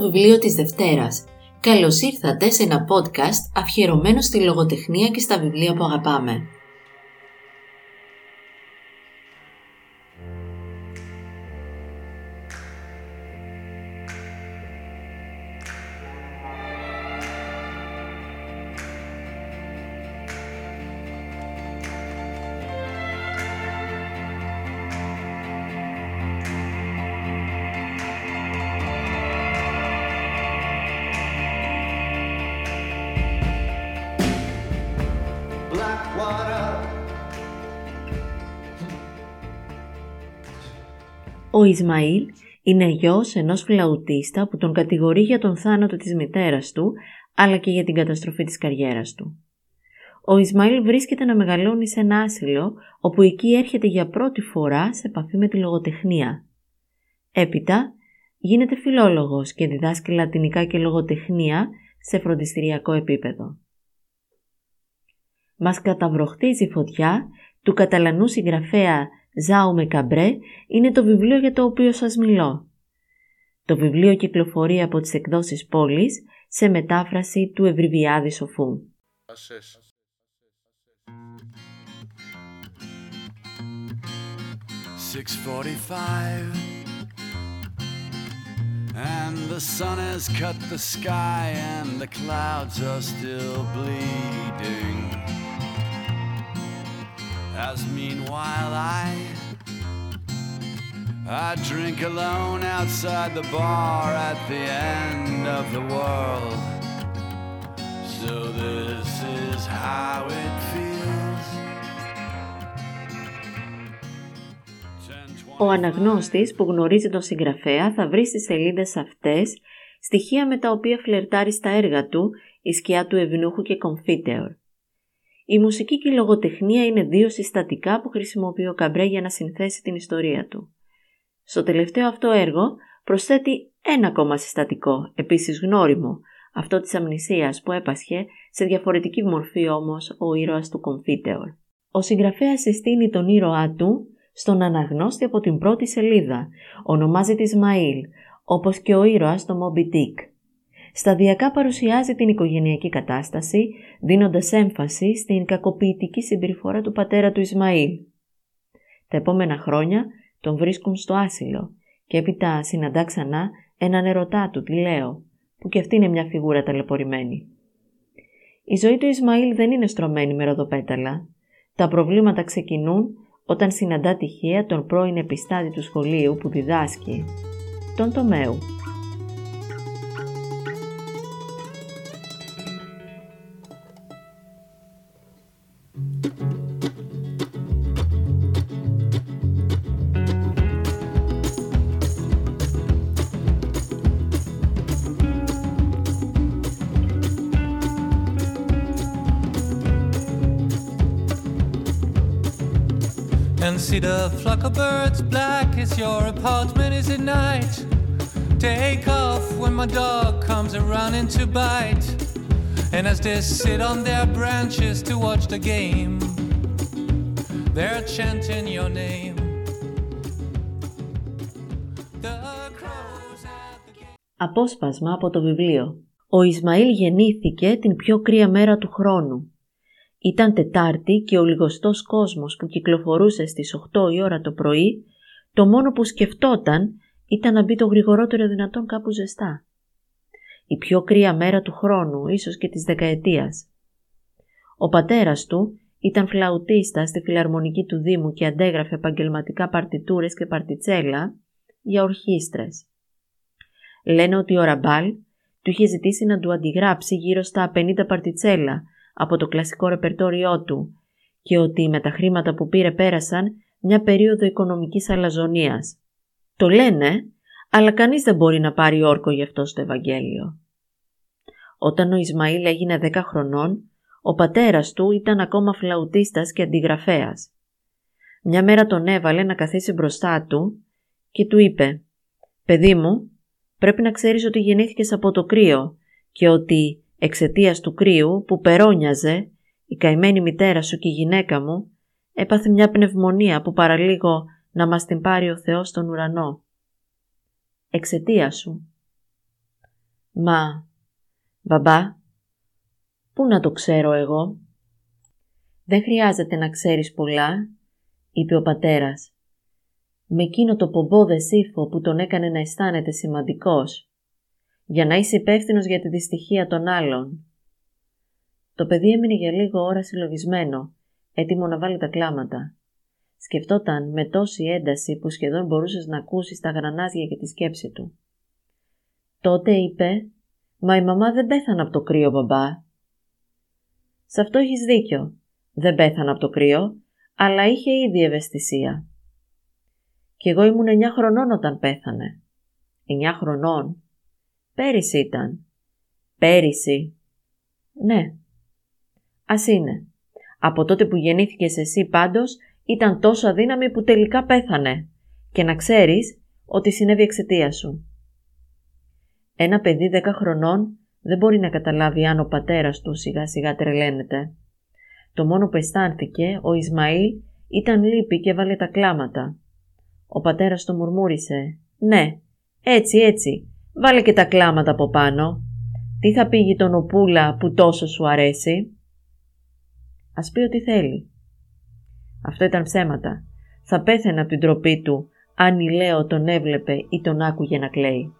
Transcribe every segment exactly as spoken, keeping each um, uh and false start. το βιβλίο της Δευτέρας. Καλώς ήρθατε σε ένα podcast αφιερωμένο στη λογοτεχνία και στα βιβλία που αγαπάμε. Ο Ισμαήλ είναι γιος ενός φλαουτίστα που τον κατηγορεί για τον θάνατο της μητέρας του, αλλά και για την καταστροφή της καριέρας του. Ο Ισμαήλ βρίσκεται να μεγαλώνει σε ένα άσυλο, όπου εκεί έρχεται για πρώτη φορά σε επαφή με τη λογοτεχνία. Έπειτα γίνεται φιλόλογος και διδάσκει λατινικά και λογοτεχνία σε φροντιστηριακό επίπεδο. Μας καταβροχτίζει η φωτιά του Καταλανού συγγραφέα Ζάουμε Καμπρέ είναι το βιβλίο για το οποίο σας μιλώ. Το βιβλίο κυκλοφορεί από τις εκδόσεις Πόλις σε μετάφραση του Ευρυβιάδη Σοφού. six forty-five And the sun has cut the sky and the clouds are still bleeding. As meanwhile I I drink alone outside the bar at the end of the world. So this is how it feels. Ο αναγνώστης που γνωρίζει τον συγγραφέα θα βρει στις σελίδες αυτές στοιχεία με τα οποία φλερτάρει στα έργα του η σκιά του Ευνούχου και Κομφίτεορ. Η μουσική και η λογοτεχνία είναι δύο συστατικά που χρησιμοποιεί ο Καμπρέ για να συνθέσει την ιστορία του. Στο τελευταίο αυτό έργο προσθέτει ένα ακόμα συστατικό, επίσης γνώριμο, αυτό της αμνησίας που έπασχε σε διαφορετική μορφή όμως ο ήρωας του Confiteor. Ο συγγραφέας συστήνει τον ήρωά του στον αναγνώστη από την πρώτη σελίδα, ονομάζεται Ισμαήλ, όπως και ο ήρωας το Μόμπι Ντικ. Σταδιακά παρουσιάζει την οικογενειακή κατάσταση, δίνοντας έμφαση στην κακοποιητική συμπεριφορά του πατέρα του Ισμαήλ. Τα επόμενα χρόνια τον βρίσκουν στο άσυλο και έπειτα συναντά ξανά έναν ερωτά του, τη Λέω, που και αυτή είναι μια φιγούρα ταλαιπωρημένη. Η ζωή του Ισμαήλ δεν είναι στρωμένη με ροδοπέταλα. Τα προβλήματα ξεκινούν όταν συναντά τυχαία τον πρώην επιστάτη του σχολείου που διδάσκει, τον Τομέου. See the flock of birds, black as your apartment is at night. Take off when my dog comes around in to bite. And as they sit on their branches to watch the game, they're chanting your name. The crows at the game. Απόσπασμα από το βιβλίο. Ο Ισμαήλ γεννήθηκε την πιο κρύα μέρα του χρόνου. Ήταν Τετάρτη και ο λιγοστός κόσμος που κυκλοφορούσε στις οκτώ η ώρα το πρωί, το μόνο που σκεφτόταν ήταν να μπει το γρηγορότερο δυνατόν κάπου ζεστά. Η πιο κρύα μέρα του χρόνου, ίσως και της δεκαετίας. Ο πατέρας του ήταν φλαουτίστα στη φιλαρμονική του Δήμου και αντέγραφε επαγγελματικά παρτιτούρες και παρτιτσέλα για ορχήστρες. Λένε ότι ο Ραμπάλ του είχε ζητήσει να του αντιγράψει γύρω στα πενήντα παρτιτσέλα από το κλασικό ρεπερτόριό του και ότι με τα χρήματα που πήρε πέρασαν μια περίοδο οικονομικής αλαζονίας. Το λένε, αλλά κανείς δεν μπορεί να πάρει όρκο γι' αυτό στο Ευαγγέλιο. Όταν ο Ισμαήλ έγινε δέκα χρονών, ο πατέρας του ήταν ακόμα φλαουτίστας και αντιγραφέας. Μια μέρα τον έβαλε να καθίσει μπροστά του και του είπε «Παιδί μου, πρέπει να ξέρεις ότι γεννήθηκες από το κρύο και ότι εξαιτίας του κρύου που περώνιαζε, η καημένη μητέρα σου και η γυναίκα μου έπαθε μια πνευμονία που παραλίγο να μας την πάρει ο Θεός στον ουρανό. Εξαιτίας σου». «Μα, μπαμπά, πού να το ξέρω εγώ?» «Δεν χρειάζεται να ξέρεις πολλά», είπε ο πατέρας. «Με εκείνο το πομπόδες ύφο που τον έκανε να αισθάνεται σημαντικός, για να είσαι υπεύθυνος για τη δυστυχία των άλλων». Το παιδί έμεινε για λίγο ώρα συλλογισμένο, έτοιμο να βάλει τα κλάματα. Σκεφτόταν με τόση ένταση που σχεδόν μπορούσες να ακούσεις τα γρανάζια και τη σκέψη του. Τότε είπε, «Μα η μαμά δεν πέθανε από το κρύο, μπαμπά». «Σ' αυτό έχεις δίκιο. Δεν πέθανε από το κρύο, αλλά είχε ήδη ευαισθησία. Κι εγώ ήμουν εννιά χρονών όταν πέθανε». «Εννιά χρονών. Πέρυσι ήταν». «Πέρυσι». «Ναι. Ας είναι. Από τότε που γεννήθηκες εσύ πάντως, ήταν τόσο αδύναμη που τελικά πέθανε. Και να ξέρεις ότι συνέβη εξαιτία σου». Ένα παιδί δέκα χρονών δεν μπορεί να καταλάβει αν ο πατέρας του σιγά σιγά τρελαίνεται. Το μόνο που αισθάνθηκε, ο Ισμαήλ, ήταν λύπη και βάλε τα κλάματα. Ο πατέρας το μουρμούρισε, «Ναι, έτσι, έτσι, βάλε και τα κλάματα από πάνω. Τι θα πήγει τον οπούλα που τόσο σου αρέσει?» «Ας πει ό,τι θέλει». Αυτό ήταν ψέματα. Θα πέθαινε από την τροπή του, αν η Λέο τον έβλεπε ή τον άκουγε να κλαίει.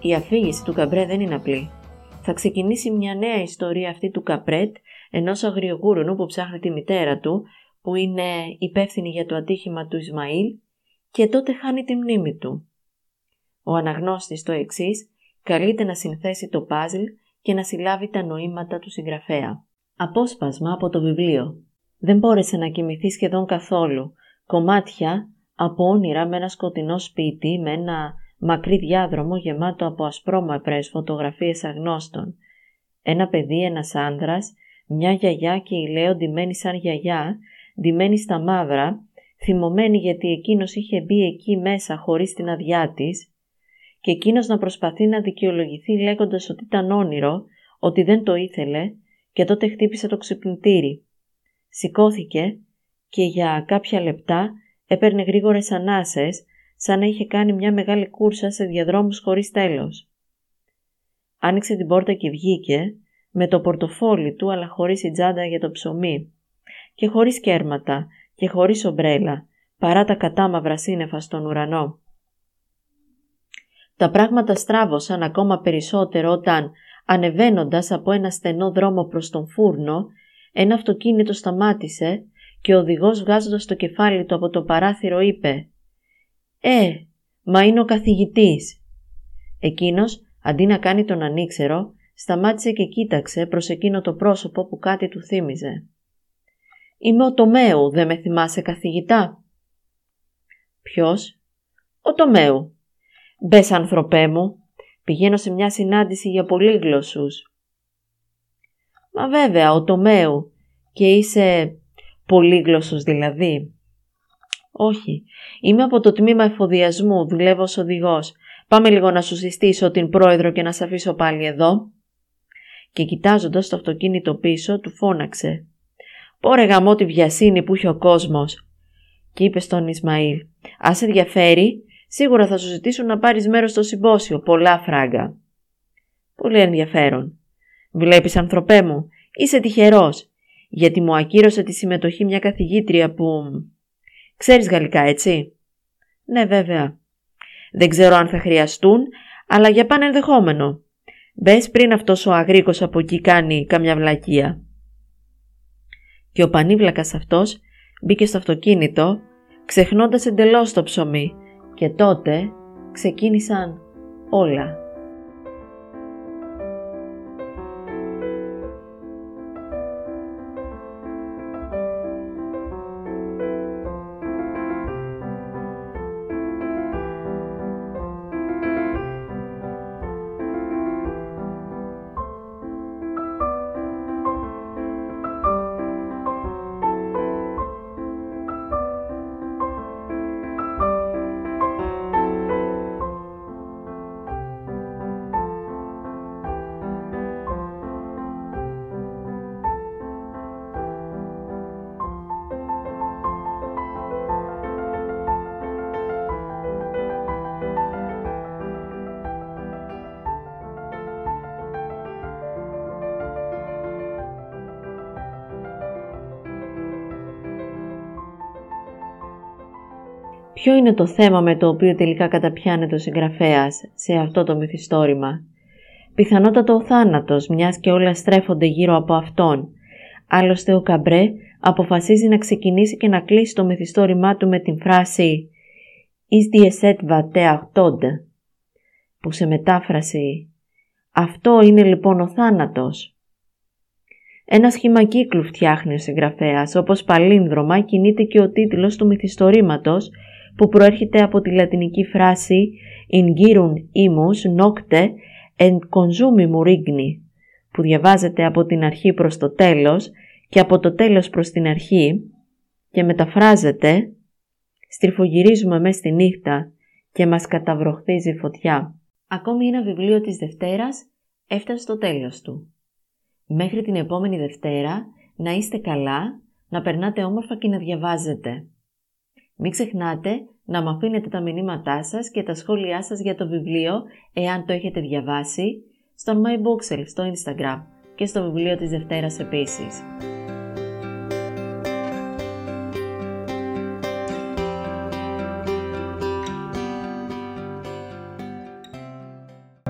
Η αφήγηση του Καμπρέ δεν είναι απλή. Θα ξεκινήσει μια νέα ιστορία αυτή του Καπρέτ, ενός αγριογούρουνου που ψάχνει τη μητέρα του, που είναι υπεύθυνη για το ατύχημα του Ισμαήλ, και τότε χάνει τη μνήμη του. Ο αναγνώστης το εξής καλείται να συνθέσει το πάζλ και να συλλάβει τα νοήματα του συγγραφέα. Απόσπασμα από το βιβλίο. Δεν μπόρεσε να κοιμηθεί σχεδόν καθόλου. Κομμάτια από όνειρα με ένα σκοτεινό σπίτι, με ένα μακρύ διάδρομο γεμάτο από ασπρόμαυρες φωτογραφίες αγνώστων. Ένα παιδί, ένας άνδρας, μια γιαγιά και η Λέο ντυμένη σαν γιαγιά, ντυμένη στα μαύρα, θυμωμένη γιατί εκείνος είχε μπει εκεί μέσα χωρίς την αδειά της, και εκείνος να προσπαθεί να δικαιολογηθεί λέγοντας ότι ήταν όνειρο, ότι δεν το ήθελε, και τότε χτύπησε το ξυπνητήρι. Σηκώθηκε και για κάποια λεπτά έπαιρνε γρήγορες ανάσες, σαν να είχε κάνει μια μεγάλη κούρσα σε διαδρόμους χωρίς τέλος. Άνοιξε την πόρτα και βγήκε, με το πορτοφόλι του αλλά χωρίς η τσάντα για το ψωμί, και χωρίς κέρματα και χωρίς ομπρέλα, παρά τα κατάμαυρα σύννεφα στον ουρανό. Τα πράγματα στράβωσαν ακόμα περισσότερο όταν, ανεβαίνοντας από ένα στενό δρόμο προς τον φούρνο, ένα αυτοκίνητο σταμάτησε και ο οδηγός, βγάζοντας το κεφάλι του από το παράθυρο, είπε, «Ε, μα είναι ο καθηγητής». Εκείνος, αντί να κάνει τον ανήξερο, σταμάτησε και κοίταξε προς εκείνο το πρόσωπο που κάτι του θύμιζε. «Είμαι ο Τομέου, δεν με θυμάσαι, καθηγητά?» «Ποιος?» «Ο Τομέου». «Μπες, ανθρωπέ μου, πηγαίνω σε μια συνάντηση για πολύγλωσσους». «Μα βέβαια, ο Τομέου, και είσαι πολύγλωσσος δηλαδή?» «Όχι. Είμαι από το τμήμα εφοδιασμού, δουλεύω ως οδηγός. Πάμε λίγο να σου συστήσω την πρόεδρο και να σε αφήσω πάλι εδώ». Και κοιτάζοντας το αυτοκίνητο πίσω, του φώναξε, «Πόρε γαμό τη βιασύνη που είχε ο κόσμος». Και είπε στον Ισμαήλ, «Ας ενδιαφέρει, σίγουρα θα σου ζητήσουν να πάρεις μέρος στο συμπόσιο, πολλά φράγκα». «Πολύ ενδιαφέρον». «Βλέπεις, ανθρωπέ μου, είσαι τυχερός. γιατί μου ακύρωσε τη συμμετοχή μια καθηγήτρια που... Ξέρεις γαλλικά, έτσι? Ναι, βέβαια. Δεν ξέρω αν θα χρειαστούν, αλλά για πάνε ενδεχόμενο. Μπες πριν αυτός ο αγρίκος από εκεί κάνει καμιά βλακεία. Και ο πανίβλακας αυτός μπήκε στο αυτοκίνητο, ξεχνώντας εντελώς το ψωμί, και τότε ξεκίνησαν όλα. Ποιο είναι το θέμα με το οποίο τελικά καταπιάνεται ο συγγραφέας σε αυτό το μυθιστόρημα? Πιθανότατα ο θάνατος, μιας και όλα στρέφονται γύρω από αυτόν. Άλλωστε ο Καμπρέ αποφασίζει να ξεκινήσει και να κλείσει το μυθιστόρημά του με την φράση «Is die set vater tod», που σε μετάφραση «Αυτό είναι λοιπόν ο θάνατος». Ένα σχήμα κύκλου φτιάχνει ο συγγραφέας, όπως παλίνδρομα κινείται και ο τίτλος του μυθιστορήματος, που προέρχεται από τη λατινική φράση «ingirun imus nocte en consumimur igni», που διαβάζεται από την αρχή προς το τέλος και από το τέλος προς την αρχή και μεταφράζεται «Στριφογυρίζουμε μες τη νύχτα και μας καταβροχθίζει φωτιά». Ακόμη ένα βιβλίο της Δευτέρας έφτασε στο τέλος του. Μέχρι την επόμενη Δευτέρα να είστε καλά, να περνάτε όμορφα και να διαβάζετε. Μην ξεχνάτε να μου αφήνετε τα μηνύματά σας και τα σχόλιά σας για το βιβλίο, εάν το έχετε διαβάσει, στον My Boxer, στο Instagram και στο βιβλίο της Δευτέρας επίσης.